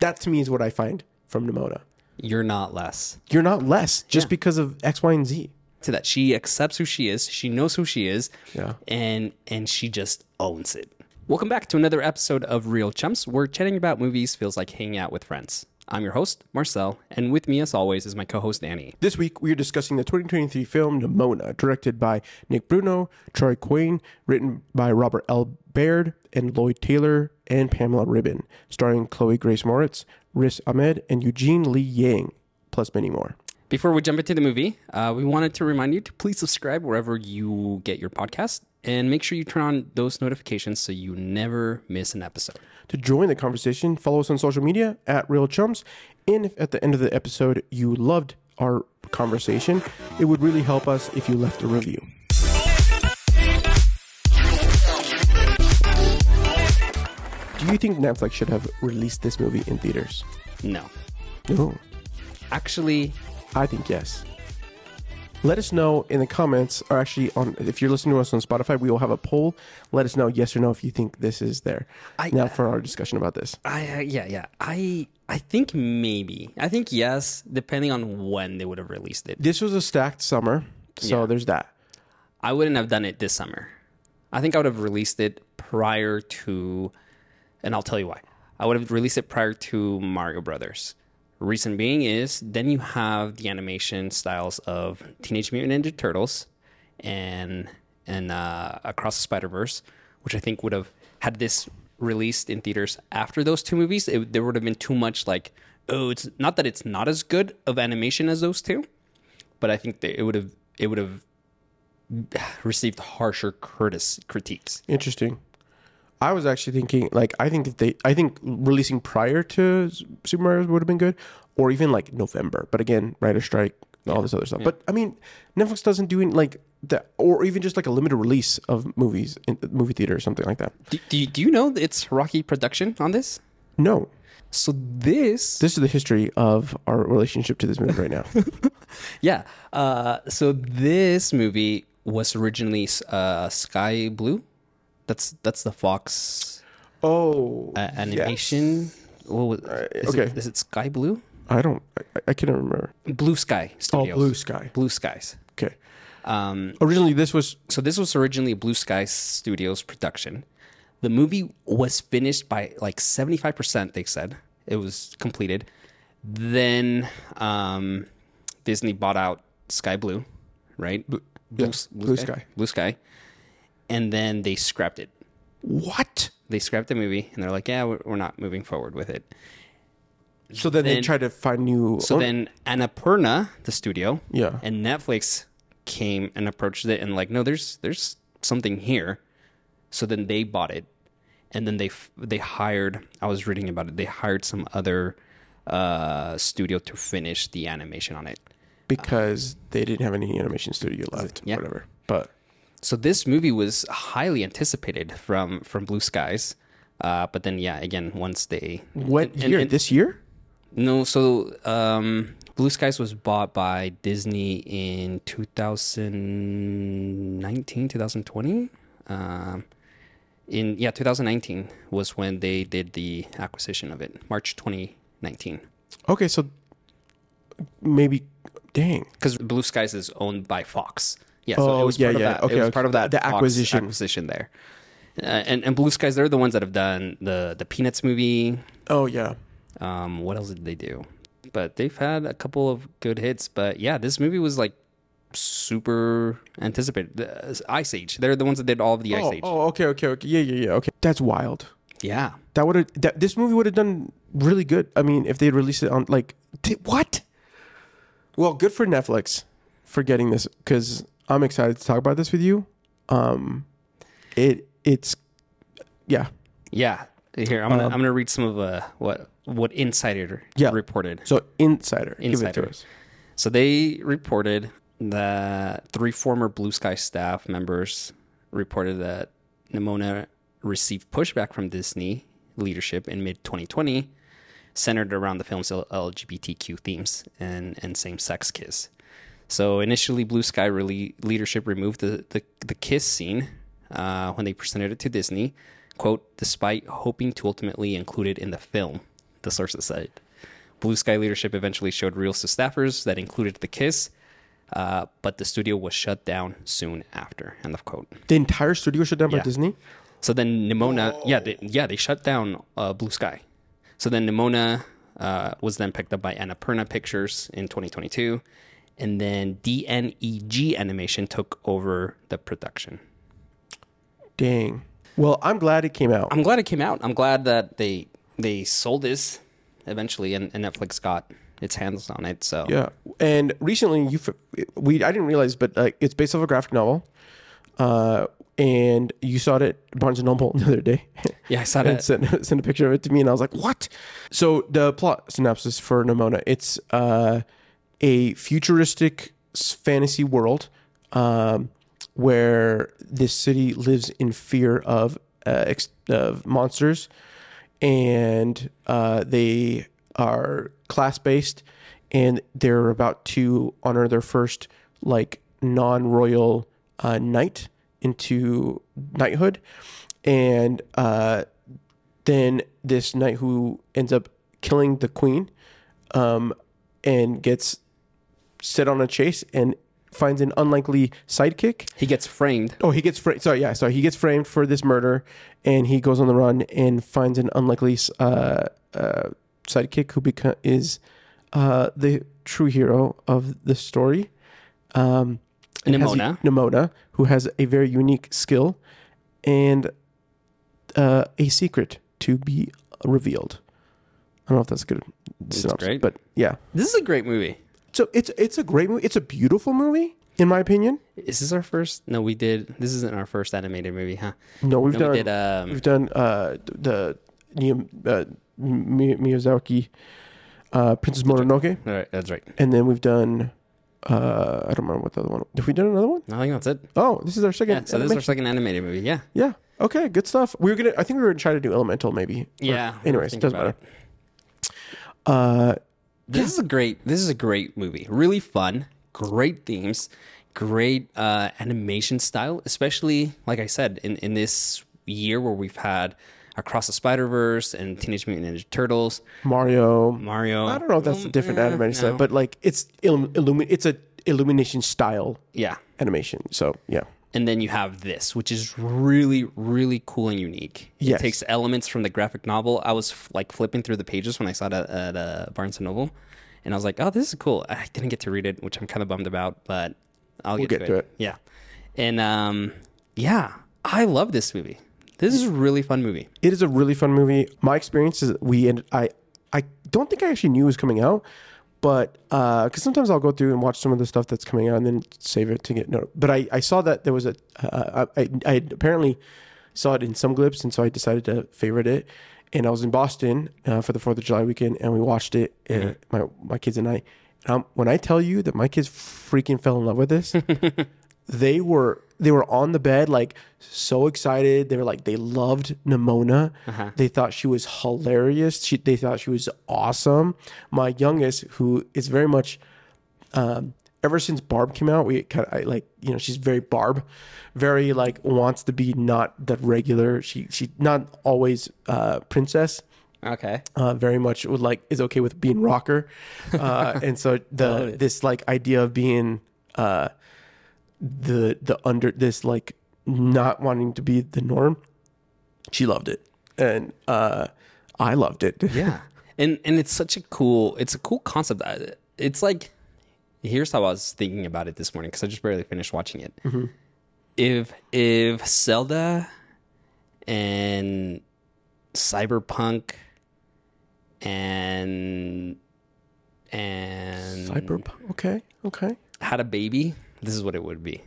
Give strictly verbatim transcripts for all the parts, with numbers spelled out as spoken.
that to me is what I find from Nimona. You're not less. You're not less just yeah. because of X, Y, and Z. To that, she accepts who she is. She knows who she is. Yeah. And and she just owns it. Welcome back to another episode of Real Chumps, where chatting about movies feels like hanging out with friends. I'm your host, Marcel, and with me, as always, is my co-host, Annie. This week, we are discussing the twenty twenty-three film Nimona, directed by Nick Bruno, Troy Quayne, written by Robert L. Baird and Lloyd Taylor and Pamela Ribbon, starring Chloë Grace Moretz, Riz Ahmed, and Eugene Lee Yang, plus many more. Before we jump into the movie, uh, we wanted to remind you to please subscribe wherever you get your podcast, and make sure you turn on those notifications so you never miss an episode. To join the conversation, follow us on social media at Real Chumps, and if at the end of the episode you loved our conversation, it would really help us if you left a review. Do you think Netflix should have released this movie in theaters? No. No. Actually... I think yes. Let us know in the comments, or actually, on if you're listening to us on Spotify, we will have a poll. Let us know yes or no if you think this is there. I, now for our discussion about this. I uh, yeah yeah I I think maybe I think yes, depending on when they would have released it. This was a stacked summer, so yeah. there's that. I wouldn't have done it this summer. I think I would have released it prior to, and I'll tell you why. I would have released it prior to Mario Brothers. Reason being is then you have the animation styles of Teenage Mutant Ninja Turtles and and uh, Across the Spider-Verse, which I think would have had this released in theaters after those two movies. It, there would have been too much like, oh, it's not that it's not as good of animation as those two, but I think that it would have it would have received harsher critis, critiques. Interesting. I was actually thinking, like, I think if they, I think releasing prior to Super Mario would have been good, or even like November. But again, writer's strike, all yeah. this other stuff. Yeah. But I mean, Netflix doesn't do any, like that, or even just like a limited release of movies in the movie theater or something like that. Do, do, you, do you know it's Rocky production on this? No. So this this is the history of our relationship to this movie right now. yeah. Uh, so this movie was originally uh, Sky Blue. That's that's the Fox oh, uh, animation. Yes. What was, uh, is, okay. it, is it Sky Blue? I don't. I, I can't remember. Blue Sky Studios. Oh, Blue Sky. Blue Skies. Okay. Um, originally, this was so. This was originally a Blue Sky Studios production. The movie was finished by like seventy-five percent. They said it was completed. Then um, Disney bought out Sky Blue, right? Blue, Blue, yeah. Blue, Blue Sky. Sky. Blue Sky. And then they scrapped it. What? They scrapped the movie, and they're like, yeah, we're not moving forward with it. So then, then they tried to find new... So own- then Annapurna, the studio, yeah. and Netflix came and approached it and like, no, there's there's something here. So then they bought it, and then they they hired... I was reading about it. They hired some other uh, studio to finish the animation on it. Because um, they didn't have any animation studio left, yeah. whatever. But... So this movie was highly anticipated from, from Blue Skies, uh, but then yeah, again once they what and, year and, and, this year? No, so um, Blue Skies was bought by Disney in twenty nineteen, twenty twenty. Um, in yeah, twenty nineteen was when they did the acquisition of it, March twenty nineteen. Okay, so maybe dang, because Blue Skies is owned by Fox. Yeah, oh, so it was yeah, part of yeah. that. Okay, it was okay. part of that the acquisition acquisition there, uh, and and Blue Skies, they're the ones that have done the the Peanuts movie. Oh yeah, um, what else did they do? But they've had a couple of good hits. But yeah, this movie was like super anticipated. The Ice Age, they're the ones that did all of the oh, Ice Age. Oh, okay, okay, okay, yeah, yeah, yeah. Okay, that's wild. Yeah, that would have that this movie would have done really good. I mean, if they released it on like did, what? Well, good for Netflix for getting this because. I'm excited to talk about this with you. Um, it it's yeah yeah. Here I'm gonna um, I'm gonna read some of uh, what what Insider yeah. reported. So Insider, Insider, give it to us. So they reported that three former Blue Sky staff members reported that Nimona received pushback from Disney leadership in mid twenty twenty, centered around the film's L G B T Q themes and and same-sex kiss. So initially, Blue Sky really leadership removed the, the, the kiss scene uh, when they presented it to Disney, quote, despite hoping to ultimately include it in the film, the sources said. Blue Sky leadership eventually showed reels to staffers that included the kiss, uh, but the studio was shut down soon after. End of quote. The entire studio was shut down yeah. by Disney? So then Nimona, oh. yeah, they, yeah, they shut down uh, Blue Sky. So then Nimona uh, was then picked up by Annapurna Pictures in twenty twenty-two, and then D N E G Animation took over the production. Dang. Well, I'm glad it came out. I'm glad it came out. I'm glad that they they sold this eventually, and, and Netflix got its hands on it. So yeah, and recently you we I didn't realize, but uh, it's based off a graphic novel. Uh, and you saw it at Barnes and Noble the other day. Yeah, I saw it. Sent, sent a picture of it to me, and I was like, "What?" So the plot synopsis for Nimona: it's uh, a futuristic fantasy world um, where this city lives in fear of uh, ex of monsters, and uh, they are class based, and they're about to honor their first like non-royal uh, knight. into knighthood, and uh, then this knight who ends up killing the queen um, and gets set on a chase and finds an unlikely sidekick. He gets framed. Oh, he gets framed. Sorry, yeah, sorry. He gets framed for this murder, and he goes on the run and finds an unlikely uh, uh, sidekick who beco- is uh, the true hero of the story. Um, Nimona. Nimona, who has a very unique skill and uh, a secret to be revealed. I don't know if that's a good synopsis, great. But yeah. This is a great movie. So it's it's a great movie. It's a beautiful movie, in my opinion. Is this our first? No, we did. This isn't our first animated movie, huh? No, we've no, done. We did, um, we've done uh, the uh, Miyazaki uh, Princess Mononoke. All right, that's right. And then we've done. Uh, I don't remember what the other one. Did we do another one? I think that's it. Oh, this is our second. Yeah, so animation. This is our second animated movie. Yeah. Yeah. Okay. Good stuff. We were gonna. I think we were gonna try to do Elemental, maybe. Yeah. Or, anyways, it doesn't matter. It. Uh, this yeah. is a great. This is a great movie. Really fun. Great themes. Great uh, animation style, especially like I said in in this year where we've had Across the Spider-Verse and Teenage Mutant Ninja Turtles, Mario, Mario. I don't know if that's a different mm, animated no. style, but like it's illumin. It's a Illumination style, yeah, animation. So yeah, and then you have this, which is really, really cool and unique. Yes. It takes elements from the graphic novel. I was like flipping through the pages when I saw it at, at uh, Barnes and Noble, and I was like, "Oh, this is cool." I didn't get to read it, which I'm kind of bummed about, but I'll we'll get, get to, to it. it. Yeah, and um, yeah, I love this movie. This is a really fun movie. It is a really fun movie. My experience is we and I, I don't think I actually knew it was coming out, but because uh, sometimes I'll go through and watch some of the stuff that's coming out and then save it to get no. But I, I saw that there was a uh, I, I apparently saw it in some clips, and so I decided to favorite it. And I was in Boston uh, for the Fourth of July weekend, and we watched it. Mm-hmm. And my my kids and I. Um, when I tell you that my kids freaking fell in love with this, they were. They were on the bed, like, so excited. They were like, they loved Nimona. Uh-huh. They thought she was hilarious. She, they thought she was awesome. My youngest, who is very much, um, ever since Barb came out, we kind of, like, you know, she's very Barb. Very, like, wants to be not the regular. She, she not always uh, princess. Okay. Uh, very much, would like, is okay with being rocker. Uh, and so the this, like, idea of being... Uh, the the under this like not wanting to be the norm, she loved it, and uh I loved it. Yeah, and and it's such a cool it's a cool concept. It's like, here's how I was thinking about it this morning, because I just barely finished watching it. Mm-hmm. if if Zelda and Cyberpunk and and Cyberpunk okay okay had a baby, this is what it would be.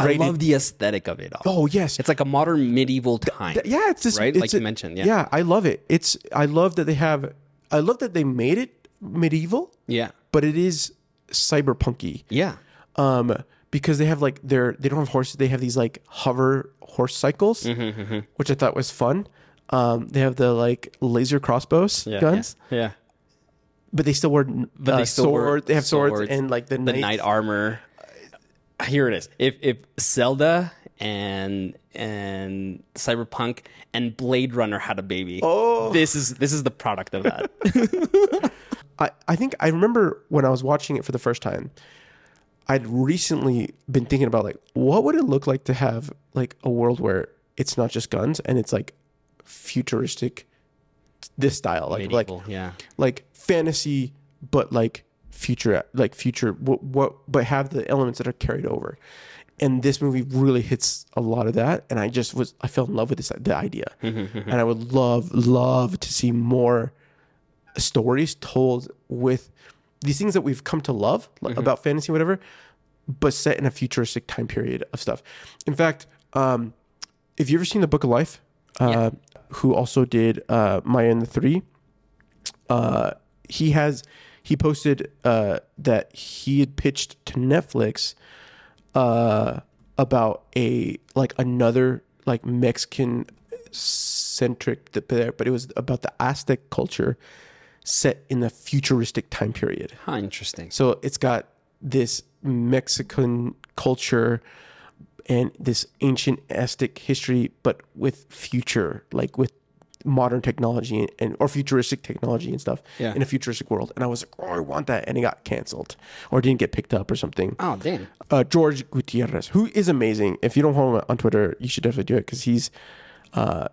Rated. I love the aesthetic of it all. Oh, yes. It's like a modern medieval time. Th yeah, it's just... Right? It's like a, you mentioned. Yeah. yeah, I love it. It's. I love that they have... I love that they made it medieval. Yeah. But it is cyberpunky. Yeah. Um, because they have like... Their, they don't have horses. They have these like hover horse cycles, mm-hmm, mm-hmm. which I thought was fun. Um, they have the like laser crossbows yeah, guns. Yeah. yeah. But they still wear but uh, they still sword. Wear they have swords, swords and like the, the knight armor. Uh, Here it is. If if Zelda and and Cyberpunk and Blade Runner had a baby. Oh, this is this is the product of that. I, I think I remember when I was watching it for the first time, I'd recently been thinking about like what would it look like to have like a world where it's not just guns and it's like futuristic, this style like medieval, like yeah, like fantasy but like future like future what what but have the elements that are carried over. And this movie really hits a lot of that. And I just was, I fell in love with this the idea. And I would love, love to see more stories told with these things that we've come to love like, mm-hmm. about fantasy, whatever, but set in a futuristic time period of stuff. In fact, um, if you've ever seen The Book of Life, uh, yeah. who also did uh, Maya and the Three, uh, he has, he posted uh, that he had pitched to Netflix Uh, about a like another like Mexican centric there, but it was about the Aztec culture set in a futuristic time period. Huh, interesting. So it's got this Mexican culture and this ancient Aztec history, but with future, like with modern technology and or futuristic technology and stuff yeah. in a futuristic world. And I was like, oh, I want that. And it got canceled or didn't get picked up or something. Oh, damn. Uh, George Gutierrez, who is amazing. If you don't follow him on Twitter, you should definitely do it because he's uh,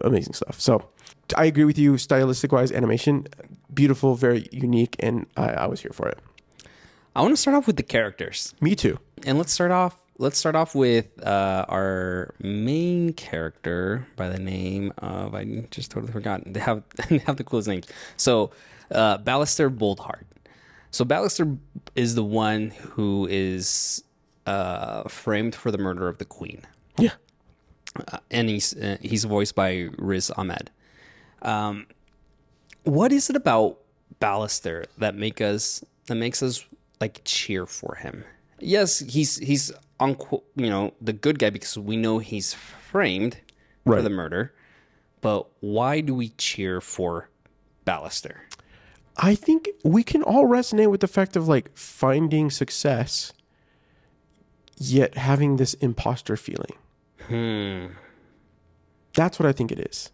amazing stuff. So I agree with you. Stylistic-wise, animation, beautiful, very unique. And I, I was here for it. I want to start off with the characters. Me too. And let's start off. Let's start off with uh, our main character by the name of, I just totally forgot, they have they have the coolest names. So uh, Ballister Boldheart. So Ballister is the one who is uh, framed for the murder of the queen. Yeah. Uh, and he's, uh, he's voiced by Riz Ahmed. Um, what is it about Ballister that, make us, that makes us like cheer for him? Yes, he's he's... unquote, you know, the good guy because we know he's framed right. for the murder, but why do we cheer for Ballister? I think we can all resonate with the fact of like finding success yet having this imposter feeling. Hmm. That's what I think it is.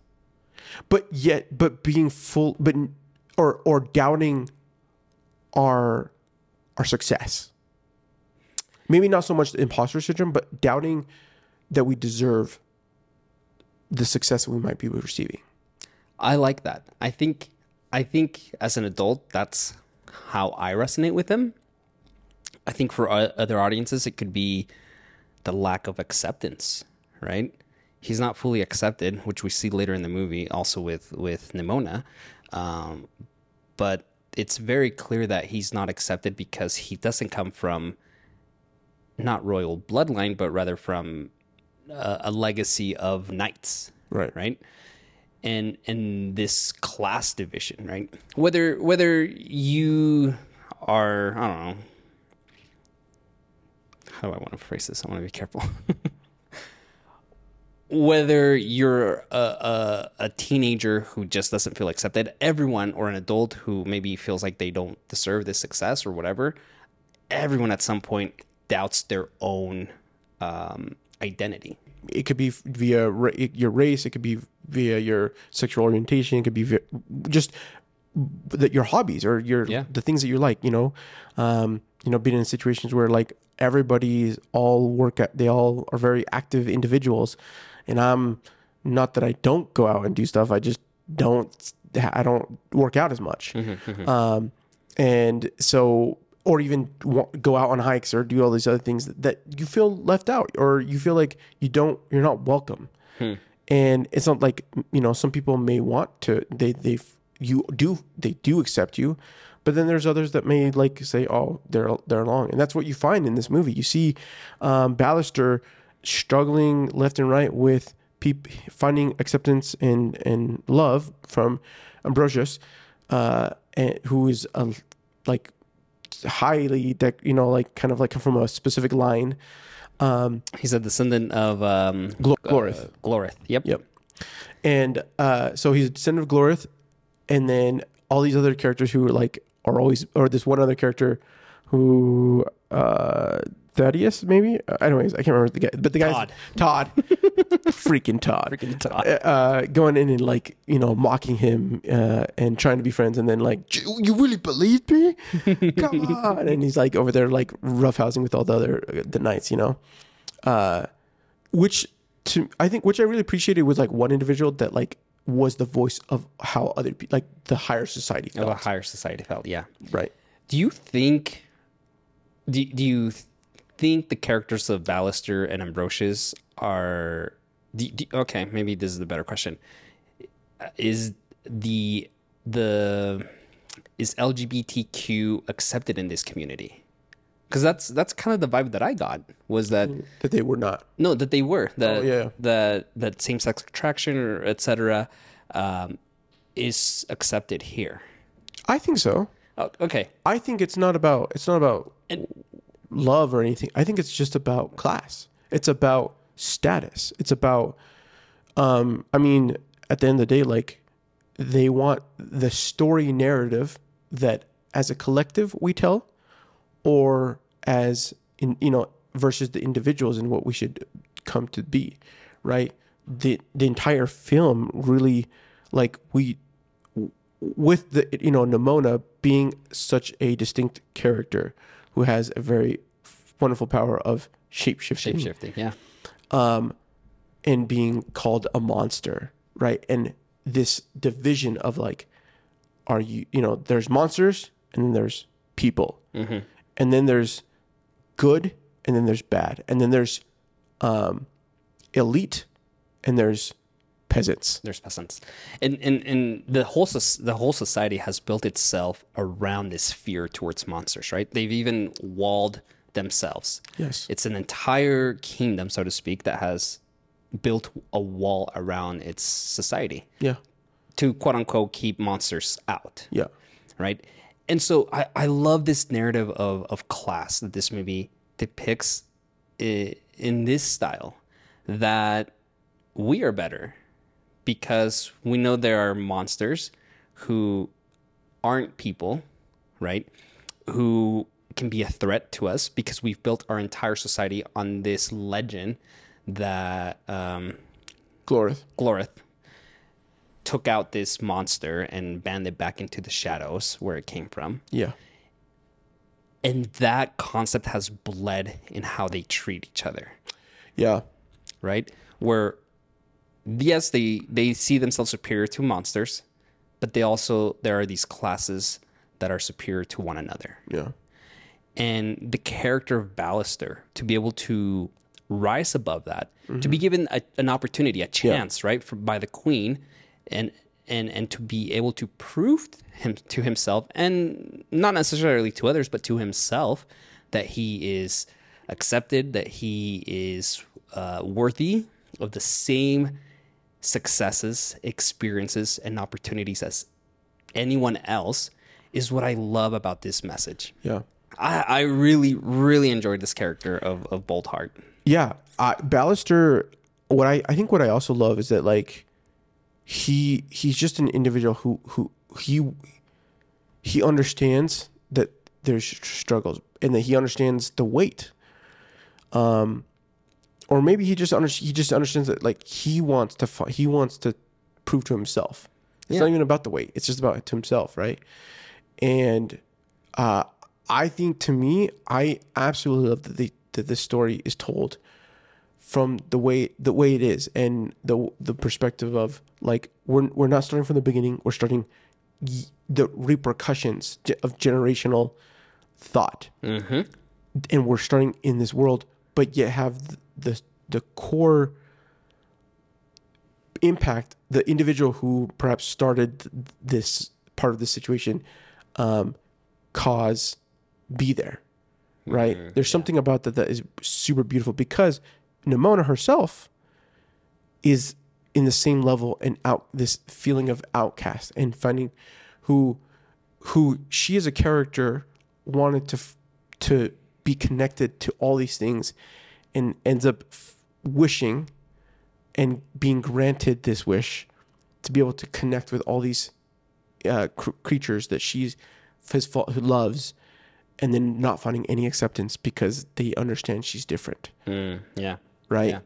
But yet, but being full, but or or doubting our our success. Maybe not so much the imposter syndrome, but doubting that we deserve the success that we might be receiving. I like that. I think I think as an adult, that's how I resonate with him. I think for other audiences, it could be the lack of acceptance, right? He's not fully accepted, which we see later in the movie, also with, with Nimona. Um, but it's very clear that he's not accepted because he doesn't come from... not royal bloodline, but rather from uh, a legacy of knights, right? Right, and and this class division, right? Whether whether you are, I don't know, how do I want to phrase this? I want to be careful. Whether you're a, a a teenager who just doesn't feel accepted, everyone, or an adult who maybe feels like they don't deserve this success or whatever, everyone at some point doubts their own um, identity. It could be via ra- your race. It could be via your sexual orientation. It could be via just that your hobbies or your yeah. the things that you like. You know, um, you know, being in situations where like everybody's all work at, they all are very active individuals, and I'm not that I don't go out and do stuff. I just don't. I don't work out as much, mm-hmm, mm-hmm. Um, and so. Or even go out on hikes or do all these other things that, that you feel left out or you feel like you don't, you're not welcome. Hmm. And it's not like, you know, some people may want to, they, they, you do, they do accept you, but then there's others that may like say, oh, they're, they're along. And that's what you find in this movie. You see um, Ballister struggling left and right with peop- finding acceptance and, and love from Ambrosius, uh, and, who is a, like, highly that you know like kind of like from a specific line um he's a descendant of um Gloreth uh, Gloreth yep yep and uh so he's a descendant of Gloreth, and then all these other characters who are like are always or this one other character who uh Thaddeus, maybe? Uh, anyways, I can't remember the guy. But the guy's... Todd. Todd. Freaking Todd. Freaking Todd. Uh, uh, going in and, like, you know, mocking him uh, and trying to be friends. And then, like, you really believed me? Come on. And he's, like, over there, like, roughhousing with all the other uh, the knights, you know? Uh, which, to I think, which I really appreciated was, like, one individual that, like, was the voice of how other people... Like, the higher society felt. Oh, the higher society felt, yeah. Right. Do you think... Do, do you... Th- think the characters of Ballister and Ambrosius are the, the, okay, maybe this is the better question. Is the the is L G B T Q accepted in this community? Because that's that's kind of the vibe that I got, was that that they were not. No, that they were. That oh, yeah. that that same sex attraction or et cetera um is accepted here. I think so. Oh, okay. I think it's not about it's not about and, love or anything. I think it's just about class. It's about status. It's about um I mean, at the end of the day, like, they want the story narrative that as a collective we tell, or as in, you know, versus the individuals and what we should come to be, right? The the entire film really, like, we with the, you know, Nimona being such a distinct character who has a very wonderful power of shape-shifting. Shape-shifting, yeah. Um, and being called a monster, right? And this division of, like, are you, you know, there's monsters and then there's people. Mm-hmm. And then there's good and then there's bad. And then there's um, elite and there's peasants. There's peasants. And, and, and the whole the whole society has built itself around this fear towards monsters, right? They've even walled themselves. Yes. It's an entire kingdom, so to speak, that has built a wall around its society. Yeah. To, quote-unquote, keep monsters out. Yeah. Right? And so I, I love this narrative of, of class that this movie depicts in this style, that we are better. Because we know there are monsters who aren't people, right? Who can be a threat to us because we've built our entire society on this legend that um, Gloreth. Gloreth took out this monster and banned it back into the shadows where it came from. Yeah. And that concept has bled in how they treat each other. Yeah. Right? Where... Yes, they, they see themselves superior to monsters, but they also, there are these classes that are superior to one another. Yeah. And the character of Ballister, to be able to rise above that, mm-hmm. to be given a, an opportunity, a chance, yeah. right, for, by the queen, and and and to be able to prove him to himself, and not necessarily to others, but to himself, that he is accepted, that he is uh, worthy of the same successes, experiences, and opportunities as anyone else, is what I love about this message. Yeah. I, I really, really enjoyed this character of, of Boldheart. Yeah. Uh, Ballister, what I, I think what I also love is that, like, he he's just an individual who, who he he understands that there's struggles and that he understands the weight. Um Or maybe he just under, he just understands that, like, he wants to he wants to prove to himself. It's yeah. not even about the weight. It's just about to himself, right? And uh, I think, to me, I absolutely love that, the, that this story is told from the way the way it is, and the the perspective of, like, we're we're not starting from the beginning. We're starting the repercussions of generational thought, mm-hmm. and we're starting in this world, but yet have the, the the core impact, the individual who perhaps started this part of the situation, um, cause be there, right? Mm-hmm. There's yeah. something about that that is super beautiful, because Nimona herself is in the same level, and out this feeling of outcast and finding who who she as a character wanted to to be connected to all these things, and ends up wishing and being granted this wish to be able to connect with all these uh, cr- creatures that she has fought, who loves, and then not finding any acceptance because they understand she's different. Mm, yeah. Right? Yeah.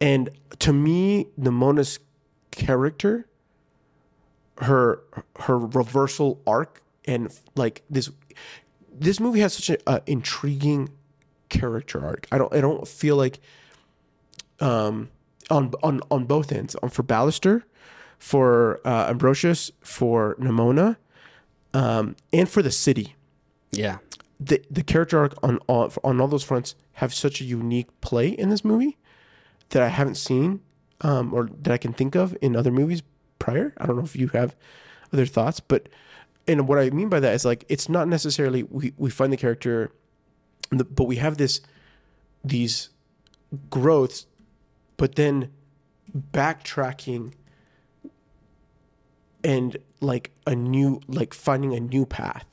And to me, Nimona's character, her her reversal arc, and like this this movie has such an uh, intriguing character arc. I don't I don't feel like um on on on both ends, on for Ballister, for uh, Ambrosius, for Nimona, um, and for the city. Yeah. The the character arc on all, on all those fronts have such a unique play in this movie that I haven't seen um, or that I can think of in other movies prior. I don't know if you have other thoughts, but and what I mean by that is like it's not necessarily we, we find the character, but we have this these growths, but then backtracking and like a new like finding a new path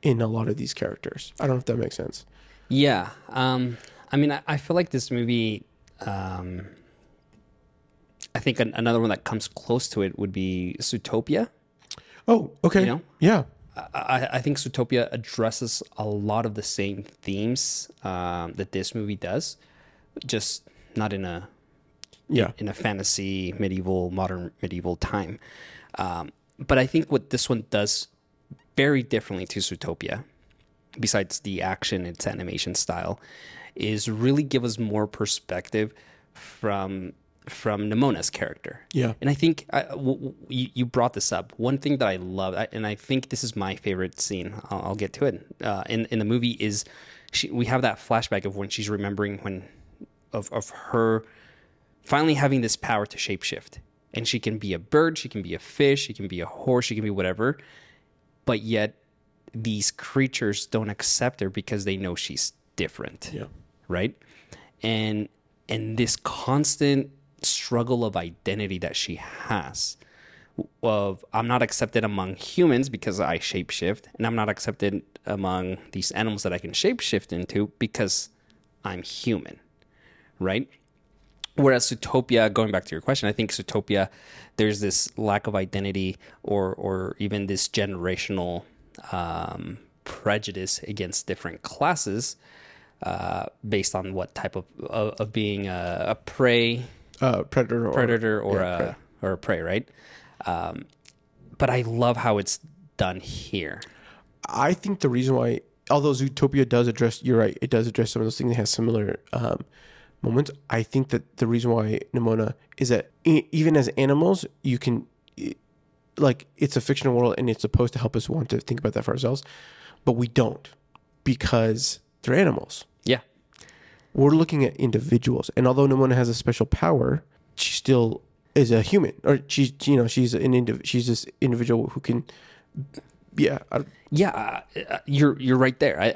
in a lot of these characters. I don't know if that makes sense. Yeah. Um, I mean, I, I feel like this movie, um, I think an, another one that comes close to it would be Zootopia. Oh, okay. You know? Yeah. I, I think Zootopia addresses a lot of the same themes um, that this movie does, just not in a, yeah. in, in a fantasy, medieval, modern medieval time. Um, but I think what this one does very differently to Zootopia, besides the action, its animation style, is really give us more perspective from from Nimona's character. Yeah, and I think I, w- w- you brought this up. One thing that I love, I, and I think this is my favorite scene. I'll, I'll get to it uh, in in the movie. Is she, we have that flashback of when she's remembering when of of her finally having this power to shapeshift, and she can be a bird, she can be a fish, she can be a horse, she can be whatever. But yet these creatures don't accept her because they know she's different. Yeah. Right? And and this constant struggle of identity that she has of I'm not accepted among humans because I shapeshift, and I'm not accepted among these animals that I can shapeshift into because I'm human. Right? Whereas Zootopia, going back to your question, I think Zootopia, there's this lack of identity or or even this generational um, prejudice against different classes uh, based on what type of of, of being a, a prey, uh, predator, predator, or, or yeah, a prey. or a prey, right? Um, but I love how it's done here. I think the reason why, although Zootopia does address, you're right, it does address some of those things that has similar. Um, moments. I think that the reason why Nimona is that e- even as animals, you can e- like it's a fictional world and it's supposed to help us want to think about that for ourselves, but we don't because they're animals. Yeah, we're looking at individuals, and although Nimona has a special power, she still is a human, or she's you know she's an indiv- she's this individual who can yeah I, yeah uh, you're you're right there. I.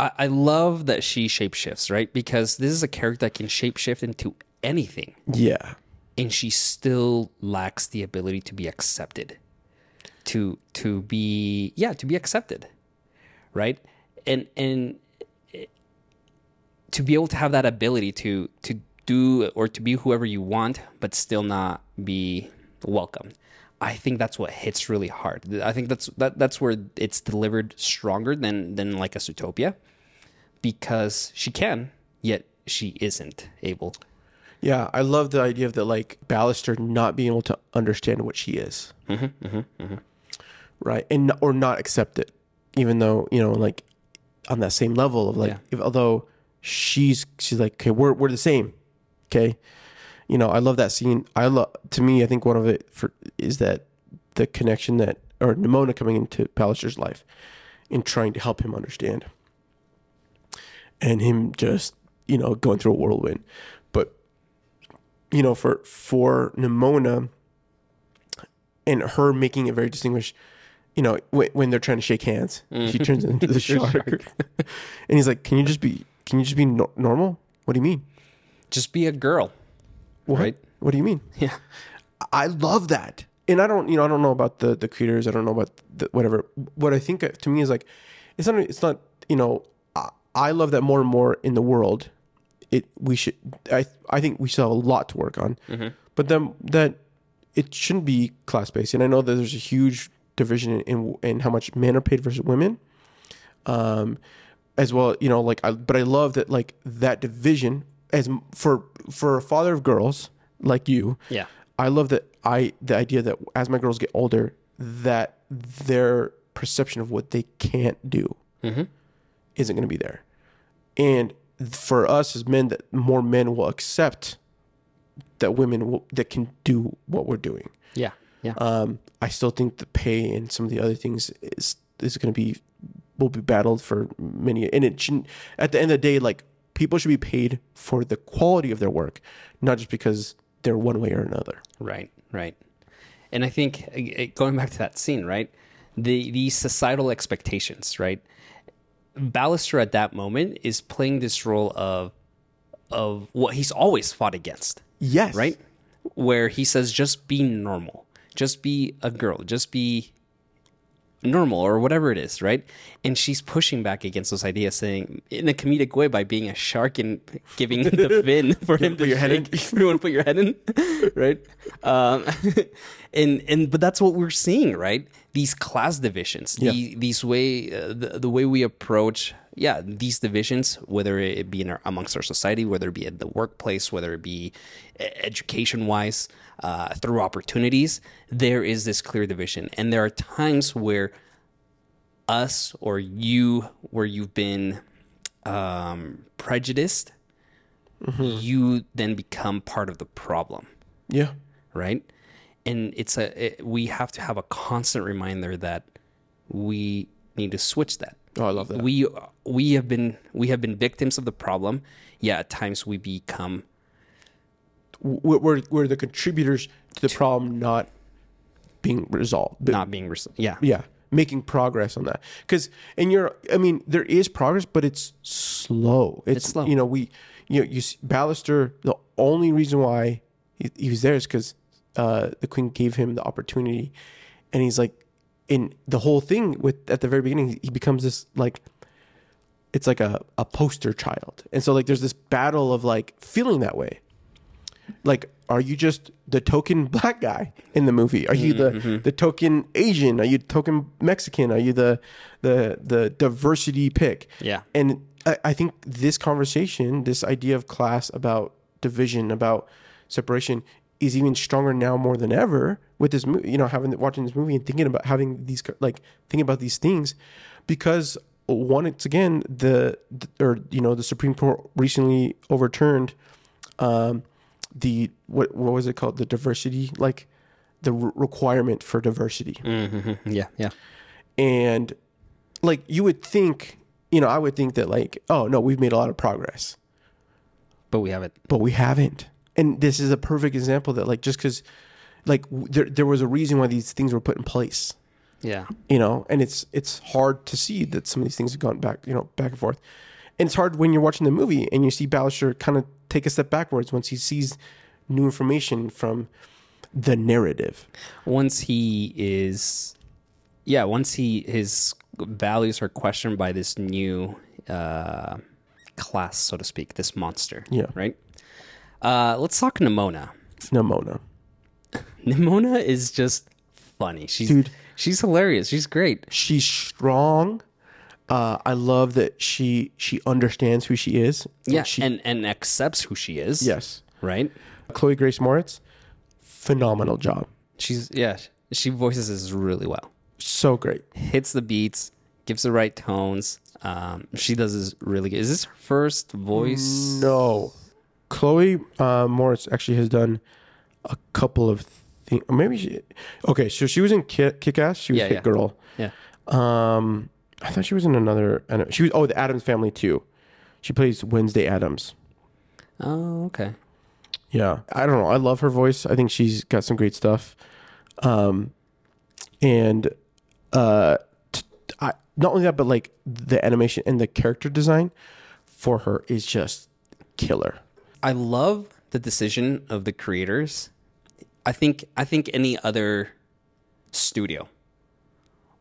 I love that she shapeshifts, right? Because this is a character that can shapeshift into anything. Yeah. And she still lacks the ability to be accepted. To to be yeah, to be accepted. Right? And and to be able to have that ability to to do or to be whoever you want, but still not be welcomed. I think that's what hits really hard. I think that's that, that's where it's delivered stronger than than like a Zootopia, because she can, yet she isn't able. Yeah, I love the idea of the like Ballister not being able to understand what she is, mm-hmm, mm-hmm, mm-hmm. right, and or not accept it, even though you know like on that same level of like yeah. if, although she's she's like okay we're we're the same, okay. You know, I love that scene. I love to me. I think one of it for, is that the connection that or Nimona coming into Ballister's life and trying to help him understand, and him just you know going through a whirlwind. But you know, for for Nimona and her making it very distinguished. You know, when, when they're trying to shake hands, mm. she turns into the shark, shark. and he's like, "Can you just be? Can you just be no- normal? What do you mean? Just be a girl." What? Right? What do you mean? Yeah, I love that, and I don't, you know, I don't know about the, the creators. I don't know about the, whatever. What I think to me is like, it's not, it's not, you know, I, I love that more and more in the world. It we should, I I think we still have a lot to work on, mm-hmm. but then that it shouldn't be class based. And I know that there's a huge division in in, in how much men are paid versus women. um, as well, you know, like, I, but I love that, like, that division as for, for a father of girls like you. Yeah. I love that. I, the idea that as my girls get older, that their perception of what they can't do mm-hmm. isn't going to be there. And for us as men, that more men will accept that women will, that can do what we're doing. Yeah. Yeah. Um, I still think the pay and some of the other things is, is going to be, will be battled for many. And it shouldn't, at the end of the day, like, people should be paid for the quality of their work, not just because they're one way or another. Right. Right. And I think going back to that scene, right, the, the societal expectations, right. Ballister at that moment is playing this role of, of what he's always fought against. Yes. Right. Where he says, just be normal, just be a girl, just be normal or whatever it is. Right. And she's pushing back against those ideas, saying in a comedic way by being a shark and giving the fin for him to put your head in. You want to put your head in. Right. Um, and, and, but that's what we're seeing, right? These class divisions, yeah. the, these way, uh, the, the way we approach, yeah, these divisions, whether it be in our, amongst our society, whether it be at the workplace, whether it be education wise, uh, through opportunities, there is this clear division. And there are times where us or you, where you've been, um, prejudiced, mm-hmm. you then become part of the problem. Yeah. Right. And it's a, it, we have to have a constant reminder that we need to switch that. Oh, I love that. We, we have been, we have been victims of the problem. Yeah. At times we become, we're, we're the contributors to the problem, not being resolved, but not being resolved. Yeah. Yeah. Making progress on that. Cause, and you're, I mean, there is progress, but it's slow. It's, it's slow. You know, we, you know, you Ballister, the only reason why he, he was there is cause, Uh, the queen gave him the opportunity, and he's like, in the whole thing with at the very beginning, he, he becomes this, like, it's like a, a poster child. And so, like, there's this battle of, like, feeling that way. Like, are you just the token black guy in the movie? Are you the, mm-hmm. the token Asian? Are you the token Mexican? Are you the, the, the diversity pick? Yeah. And I, I think this conversation, this idea of class, about division, about separation, is even stronger now more than ever with this movie, you know, having watching this movie and thinking about having these, like, thinking about these things, because once again, the, the or, you know, the Supreme Court recently overturned um, the, what what was it called? The diversity, like the re- requirement for diversity. Mm-hmm. Yeah. Yeah. And, like, you would think, you know, I would think that, like, oh no, we've made a lot of progress, but we haven't, but we haven't. And this is a perfect example that, like, just because, like, there there was a reason why these things were put in place. Yeah. You know, and it's it's hard to see that some of these things have gone back, you know, back and forth. And it's hard when you're watching the movie and you see Ballister kind of take a step backwards once he sees new information from the narrative. Once he is, yeah, once he his values are questioned by this new uh, class, so to speak, this monster. Yeah. Right? Uh, let's talk Nimona. Nimona. Nimona is just funny. She's Dude, she's hilarious. She's great. She's strong. Uh, I love that she she understands who she is. Yeah, and, she, and, and accepts who she is. Yes. Right? Chloë Grace Moretz, phenomenal job. She's yeah, she voices this really well. So great. Hits the beats, gives the right tones. Um, she does this really good. Is this her first voice? No. Chloë uh, Moretz actually has done a couple of things. Maybe she... Okay, so she was in Kick-Ass. She was yeah, Hit yeah. Girl. Yeah. Um, I thought she was in another... I don't, she was... Oh, The Addams Family too. She plays Wednesday Addams. Oh, okay. Yeah. I don't know. I love her voice. I think she's got some great stuff. Um, and uh, t- I, not only that, but, like, the animation and the character design for her is just killer. I love the decision of the creators. I think I think any other studio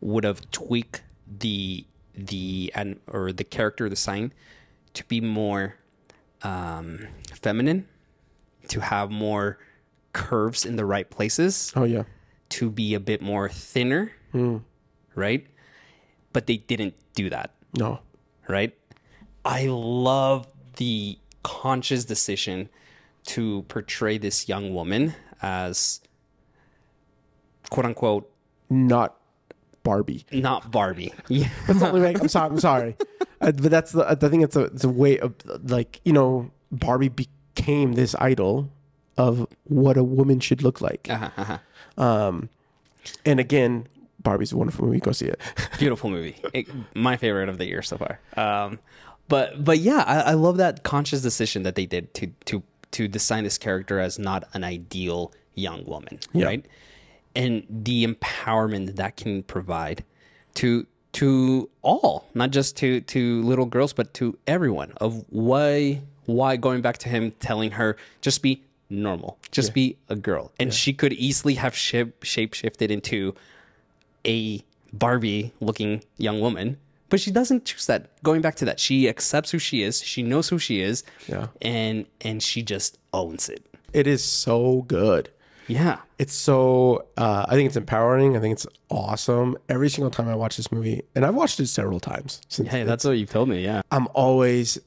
would have tweaked the the and or the character design to be more um, feminine, to have more curves in the right places. Oh yeah, to be a bit more thinner, mm. right? But they didn't do that. No. Right? I love the conscious decision to portray this young woman as, quote unquote, not Barbie. Not Barbie. Yeah. That's the only way. I'm sorry. I'm sorry. uh, but that's the, I think it's a, it's a way of, like, you know, Barbie became this idol of what a woman should look like. Uh-huh, uh-huh. Um, and again, Barbie's a wonderful movie. Go see it. Beautiful movie. It, my favorite of the year so far. Um, but but yeah, I, I love that conscious decision that they did to to to design this character as not an ideal young woman, yeah. right? And the empowerment that can provide to to all, not just to to little girls, but to everyone. Of why why going back to him telling her just be normal, just yeah. be a girl, and yeah. she could easily have shape shape shifted into a Barbie-looking young woman, but she doesn't choose that. Going back to that, she accepts who she is. She knows who she is, yeah. and and she just owns it. It is so good. Yeah, it's so. Uh, I think it's empowering. I think it's awesome. Every single time I watch this movie, and I've watched it several times. Since hey, that's what you've told me. Yeah, I'm always,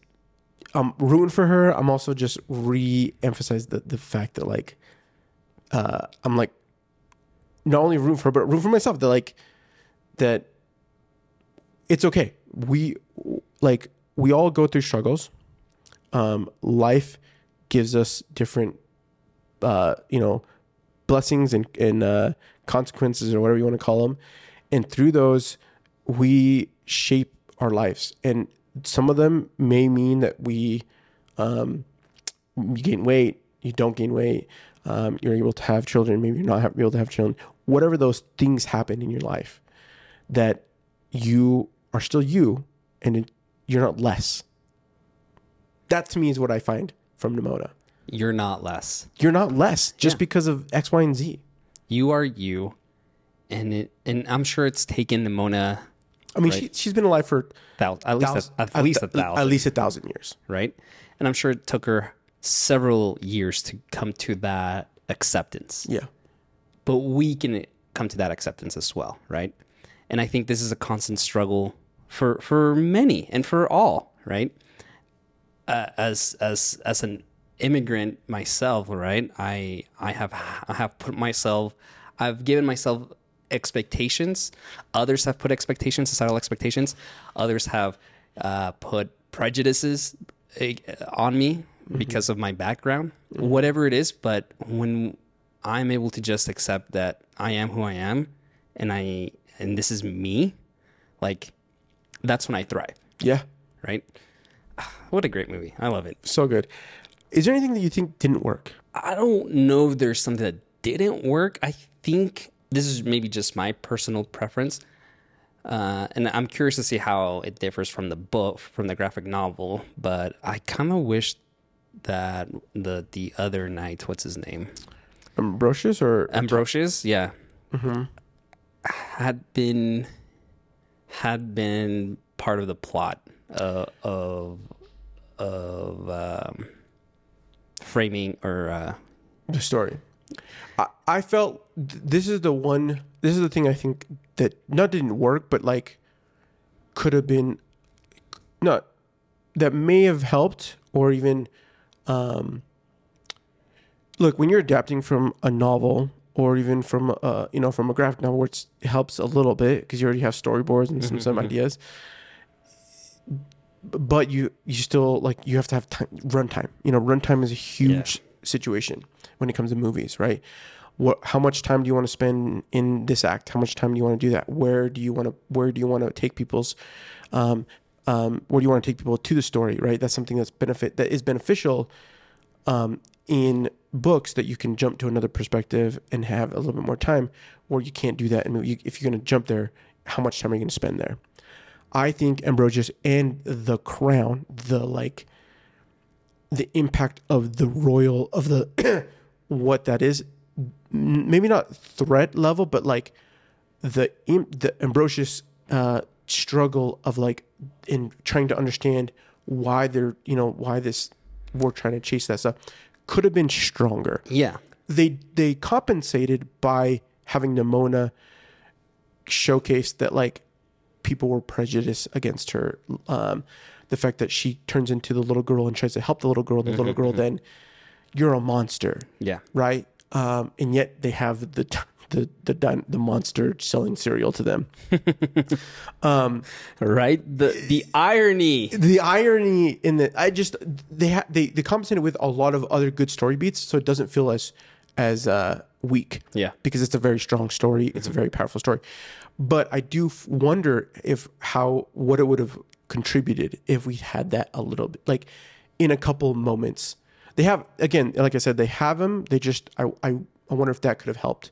I'm rooting for her. I'm also just re-emphasize the the fact that like, uh, I'm like. Not only room for her, but room for myself. That like, that it's okay. We like we all go through struggles. Um, life gives us different, uh, you know, blessings and and uh, consequences or whatever you want to call them. And through those, we shape our lives. And some of them may mean that we um, you gain weight, you don't gain weight. Um, you're able to have children. Maybe you're not able to have children. Whatever those things happen in your life, that you are still you, and it, you're not less. That to me is what I find from Nimona. You're not less. You're not less just yeah. because of X, Y, and Z. You are you, and it. And I'm sure it's taken Nimona. I mean, right? she she's been alive for Thou- at least thousand, a, at least a, a thousand, at least a thousand years, right? And I'm sure it took her several years to come to that acceptance. Yeah. But we can come to that acceptance as well, right? And I think this is a constant struggle for for many and for all, right? Uh, as as as an immigrant myself, right? I I have I have put myself I've given myself expectations. Others have put expectations, societal expectations. Others have uh, put prejudices on me. Because mm-hmm. of my background, mm-hmm. whatever it is. But when I'm able to just accept that I am who I am, and I and this is me, like, that's when I thrive. Yeah. Right? What a great movie. I love it. So good. Is there anything that you think didn't work? I don't know if there's something that didn't work. I think this is maybe just my personal preference. Uh, and I'm curious to see how it differs from the book, from the graphic novel. But I kind of wish... that the the other knight, what's his name? Ambrosius or Ambrosius, yeah. Mm-hmm. Had been had been part of the plot uh, of of um, framing or uh, the story. I, I felt th- this is the one. This is the thing I think that not didn't work, but like could have been not that may have helped or even. Um, look, when you're adapting from a novel or even from, uh, you know, from a graphic novel, where it helps a little bit because you already have storyboards and some, some ideas, but you, you still like, you have to have time, runtime, you know, runtime is a huge yeah. situation when it comes to movies, right? What, how much time do you want to spend in this act? How much time do you want to do that? Where do you want to, where do you want to take people's, um, Um, where do you want to take people to the story, right? That's something that's benefit that is beneficial um, in books that you can jump to another perspective and have a little bit more time where you can't do that. And you, if you're going to jump there, how much time are you going to spend there? I think Ambrosius and the crown, the like, the impact of the royal, of the, what that is, maybe not threat level, but like the, the Ambrosius, uh, struggle of like in trying to understand why they're you know why this we're trying to chase that stuff could have been stronger. Yeah, they they compensated by having Nimona showcase that like people were prejudiced against her. Um, the fact that she turns into the little girl and tries to help the little girl, the mm-hmm, little girl, mm-hmm. then you're a monster. Yeah. Right. Um, and yet they have the the the the monster selling cereal to them. um, right. The the irony. The irony in the I just they ha, they they compensated with a lot of other good story beats, so it doesn't feel as as uh, weak. Yeah. Because it's a very strong story. It's mm-hmm. a very powerful story. But I do wonder if how what it would have contributed if we had that a little bit, like in a couple moments. They have, again, like I said, they have them. They just, I, I, I wonder if that could have helped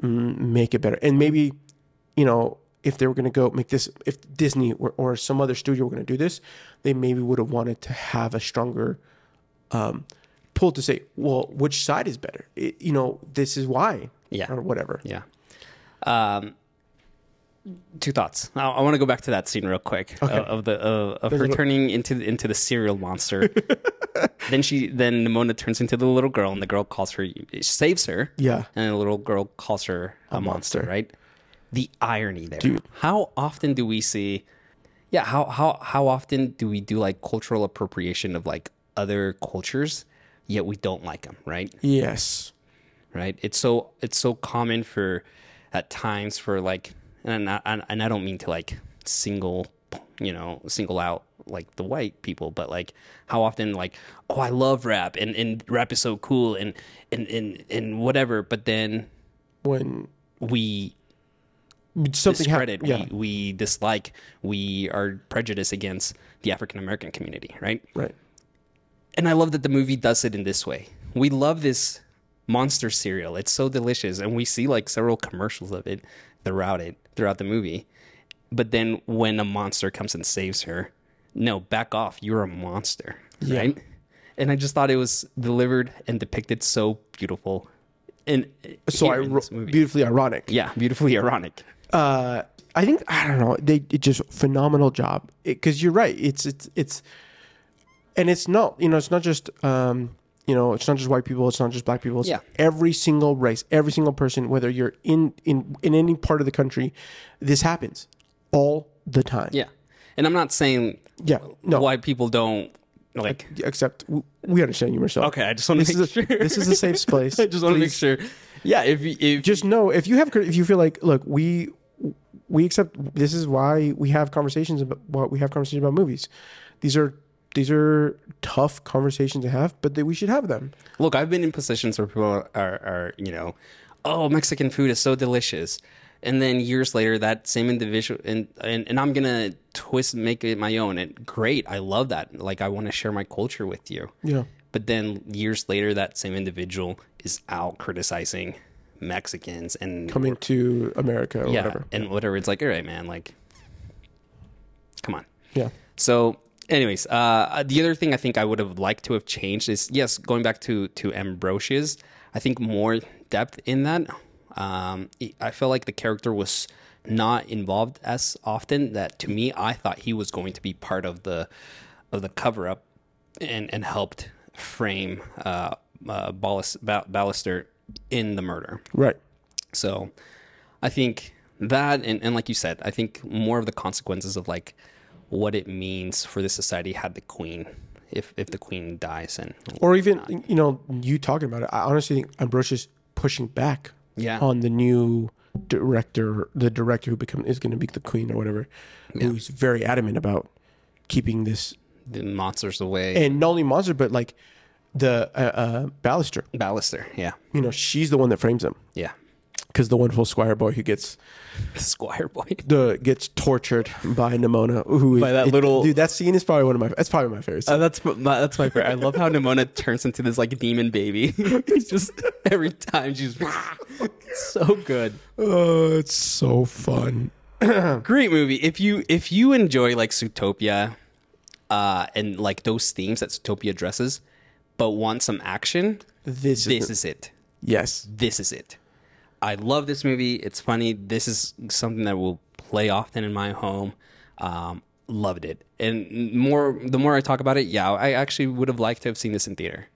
make it better. And maybe, you know, if they were going to go make this, if Disney or, or some other studio were going to do this, they maybe would have wanted to have a stronger um, pull to say, well, which side is better? It, you know, this is why. Yeah. Or whatever. Yeah. Um, two thoughts. I, I want to go back to that scene real quick. Okay. uh, of the uh, of the her little... turning into into the cereal monster. Then she then Nimona turns into the little girl, and the girl calls her saves her. Yeah, and the little girl calls her a, a monster. monster. Right? The irony there. Dude. How often do we see? Yeah. How how how often do we do like cultural appropriation of like other cultures, yet we don't like them? Right. Yes. Right. It's so it's so common for at times for like. And I, and I don't mean to like single, you know, single out like the white people, but like how often like, oh, I love rap and, and rap is so cool and, and, and, and whatever. But then when we something discredit, yeah. we, we dislike, we are prejudiced against the African-American community. Right. Right. And I love that the movie does it in this way. We love this monster cereal. It's so delicious. And we see like several commercials of it throughout it. throughout the movie. But then when a monster comes and saves her, no, back off. You're a monster. Yeah. Right. And I just thought it was delivered and depicted so beautiful. And so I ro- beautifully ironic. Yeah. Beautifully ironic. Uh, I think, I don't know. They it just phenomenal job. It, Cause you're right. It's, it's, it's, and it's not, you know, it's not just, um, you know, it's not just white people. It's not just black people. It's yeah. every single race, every single person, whether you're in, in, in any part of the country, this happens all the time. Yeah. And I'm not saying yeah, no. white people don't like... Except we understand you, Marcel. Okay. I just want to make sure. This is a safe place. I just want to make sure. Yeah. If, if Just know, if you have, if you feel like, look, we... We accept... This is why we have conversations about... Well, we have conversations about movies. These are... These are tough conversations to have, but they, we should have them. Look, I've been in positions where people are, are, you know, oh, Mexican food is so delicious. And then years later, that same individual, and, and, and I'm going to twist, make it my own. And great, I love that. Like, I want to share my culture with you. Yeah. But then years later, that same individual is out criticizing Mexicans and coming to America or yeah, whatever. And whatever. It's like, all right, man, like, come on. Yeah. So... Anyways, uh, the other thing I think I would have liked to have changed is, yes, going back to, to Ambrosius, I think more depth in that. Um, I felt like the character was not involved as often. That to me, I thought he was going to be part of the of the cover-up and, and helped frame uh, uh, Ballister in the murder. Right. So I think that, and, and like you said, I think more of the consequences of like, what it means for this society had the queen, if if the queen dies, and or even not. You know, you talking about it, I honestly think Ambrosius pushing back yeah. on the new director, the director who become is going to be the queen or whatever, yeah. who's very adamant about keeping this the monsters away, and not only monster but like the uh, uh, Ballister, Ballister, yeah, you know, she's the one that frames him, yeah. Because the wonderful Squire Boy who gets the Squire Boy the gets tortured by Nimona, who by that it, little dude. That scene is probably one of my. That's probably my favorite. Scene. Uh, that's my, that's my favorite. I love how Nimona turns into this like demon baby. It's just every time she's so good. Oh, it's so fun. Great movie. If you if you enjoy like Zootopia, uh, and like those themes that Zootopia addresses, but want some action, this this is, is it. Yes, this is it. I love this movie. It's funny. This is something that will play often in my home. Um, loved it. And more, the more I talk about it, yeah, I actually would have liked to have seen this in theater.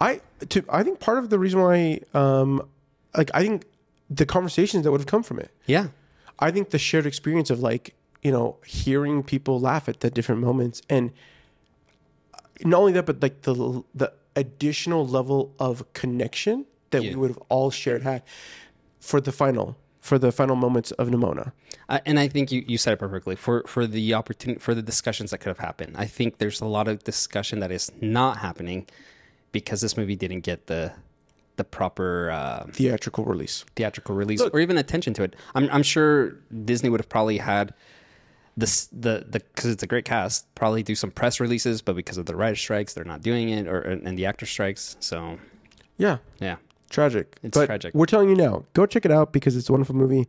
I, to, I think part of the reason why, um, like, I think the conversations that would have come from it. Yeah. I think the shared experience of like, you know, hearing people laugh at the different moments. And not only that, but like the the additional level of connection that yeah. we would have all shared had for the final for the final moments of Nimona. Uh, and I think you, you said it perfectly for, for the opportunity, for the discussions that could have happened. I think there's a lot of discussion that is not happening because this movie didn't get the, the proper uh, theatrical release, theatrical release, Look, or even attention to it. I'm, I'm sure Disney would have probably had this, the, the, cause it's a great cast, probably do some press releases, but because of the writer strikes, they're not doing it, or, and the actor strikes. So yeah. Yeah. Tragic. It's but tragic. We're telling you now, go check it out because it's a wonderful movie.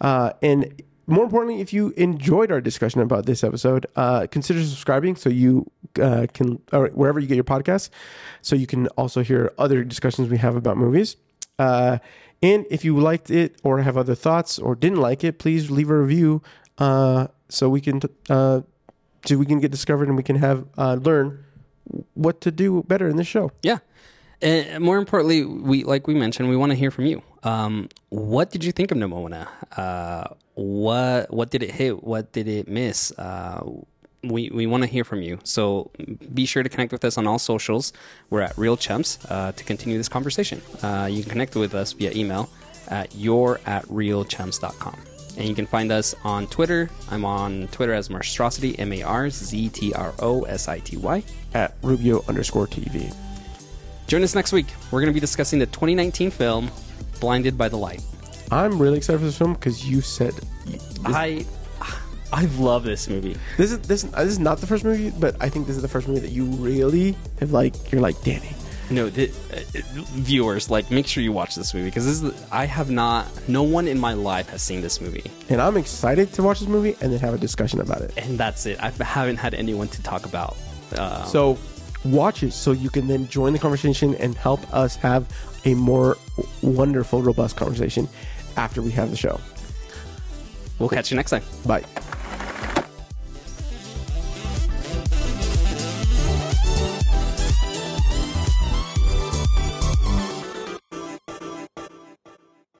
Uh, and more importantly, if you enjoyed our discussion about this episode, uh, consider subscribing so you uh, can, or wherever you get your podcasts, so you can also hear other discussions we have about movies. Uh, and if you liked it or have other thoughts or didn't like it, please leave a review uh, so we can uh, so we can get discovered and we can have uh, learn what to do better in this show. Yeah. And more importantly, we like we mentioned, we want to hear from you. Um, what did you think of Nimona? Uh, what what did it hit? What did it miss? Uh, we we want to hear from you. So be sure to connect with us on all socials. We're at Real Chumps uh, to continue this conversation. Uh, you can connect with us via email at you're at real chumps dot com. And you can find us on Twitter. I'm on Twitter as Marstrosity, M A R Z T R O S I T Y. At Rubio underscore T V. Join us next week. We're going to be discussing the twenty nineteen film, Blinded by the Light. I'm really excited for this film because you said... This, I I love this movie. This is this, this is not the first movie, but I think this is the first movie that you really have, like, you're like, Danny. No, th- uh, viewers, like, make sure you watch this movie because this is, I have not... No one in my life has seen this movie. And I'm excited to watch this movie and then have a discussion about it. And that's it. I haven't had anyone to talk about. Um, so... Watch it so you can then join the conversation and help us have a more wonderful, robust conversation after we have the show. We'll catch you next time. Bye.